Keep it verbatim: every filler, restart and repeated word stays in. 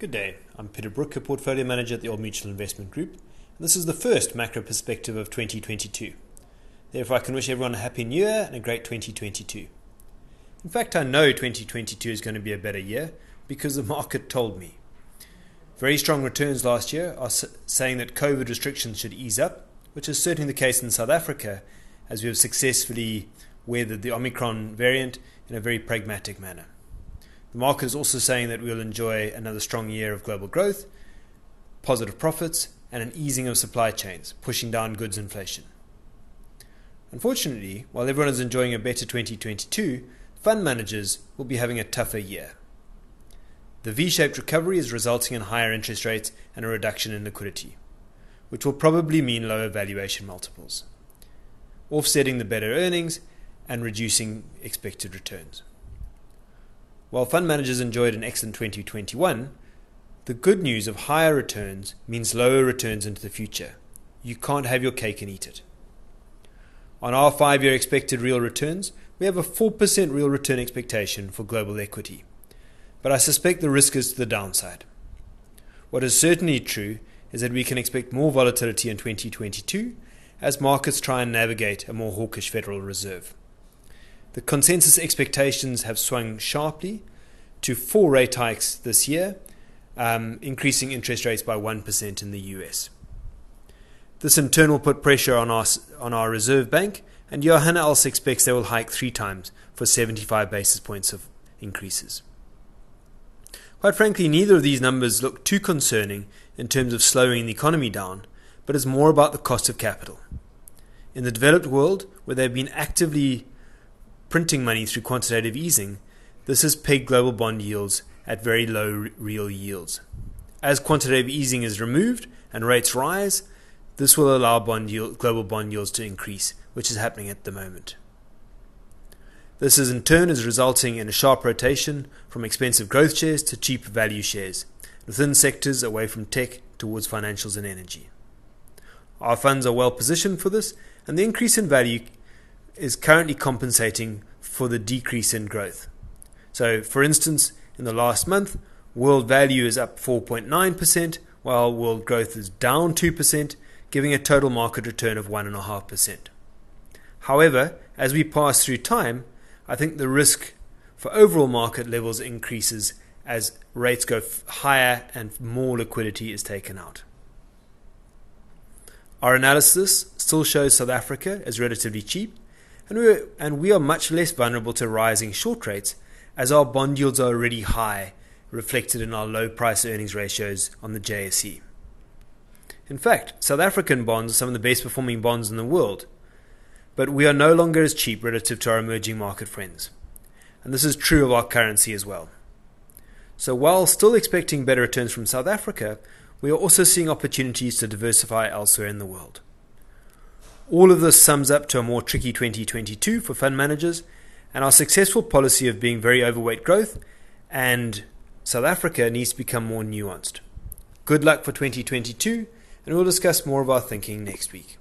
Good day, I'm Peter Brook, a Portfolio Manager at the Old Mutual Investment Group, and this is the first macro perspective of twenty twenty-two. Therefore, I can wish everyone a Happy New Year and a great twenty twenty-two. In fact, I know twenty twenty-two is going to be a better year because the market told me. Very strong returns last year are saying that COVID restrictions should ease up, which is certainly the case in South Africa, as we have successfully weathered the Omicron variant in a very pragmatic manner. The market is also saying that we'll enjoy another strong year of global growth, positive profits, and an easing of supply chains, pushing down goods inflation. Unfortunately, while everyone is enjoying a better twenty twenty-two, fund managers will be having a tougher year. The V-shaped recovery is resulting in higher interest rates and a reduction in liquidity, which will probably mean lower valuation multiples, offsetting the better earnings and reducing expected returns. While fund managers enjoyed an excellent twenty twenty-one, the good news of higher returns means lower returns into the future. You can't have your cake and eat it. On our five-year expected real returns, we have a four percent real return expectation for global equity. But I suspect the risk is to the downside. What is certainly true is that we can expect more volatility in twenty twenty-two as markets try and navigate a more hawkish Federal Reserve. The consensus expectations have swung sharply to four rate hikes this year, um, increasing interest rates by one percent in the U S. This in turn will put pressure on our, on our Reserve Bank, and Johanna Else expects they will hike three times for seventy-five basis points of increases. Quite frankly, neither of these numbers look too concerning in terms of slowing the economy down, but it's more about the cost of capital. In the developed world, where they've been actively printing money through quantitative easing, this has pegged global bond yields at very low r- real yields. As quantitative easing is removed and rates rise, this will allow bond yield, global bond yields to increase, which is happening at the moment. This is in turn is resulting in a sharp rotation from expensive growth shares to cheap value shares, within sectors away from tech towards financials and energy. Our funds are well positioned for this, and the increase in value is currently compensating for the decrease in growth. So, for instance, in the last month, world value is up four point nine percent, while world growth is down two percent, giving a total market return of one point five percent. However, as we pass through time, I think the risk for overall market levels increases as rates go higher and more liquidity is taken out. Our analysis still shows South Africa as relatively cheap, And we, are, and we are much less vulnerable to rising short rates as our bond yields are already high, reflected in our low price earnings ratios on the J S E. In fact, South African bonds are some of the best performing bonds in the world, but we are no longer as cheap relative to our emerging market friends. And this is true of our currency as well. So while still expecting better returns from South Africa, we are also seeing opportunities to diversify elsewhere in the world. All of this sums up to a more tricky twenty twenty-two for fund managers, and our successful policy of being very overweight growth and South Africa needs to become more nuanced. Good luck for twenty twenty-two, and we'll discuss more of our thinking next week.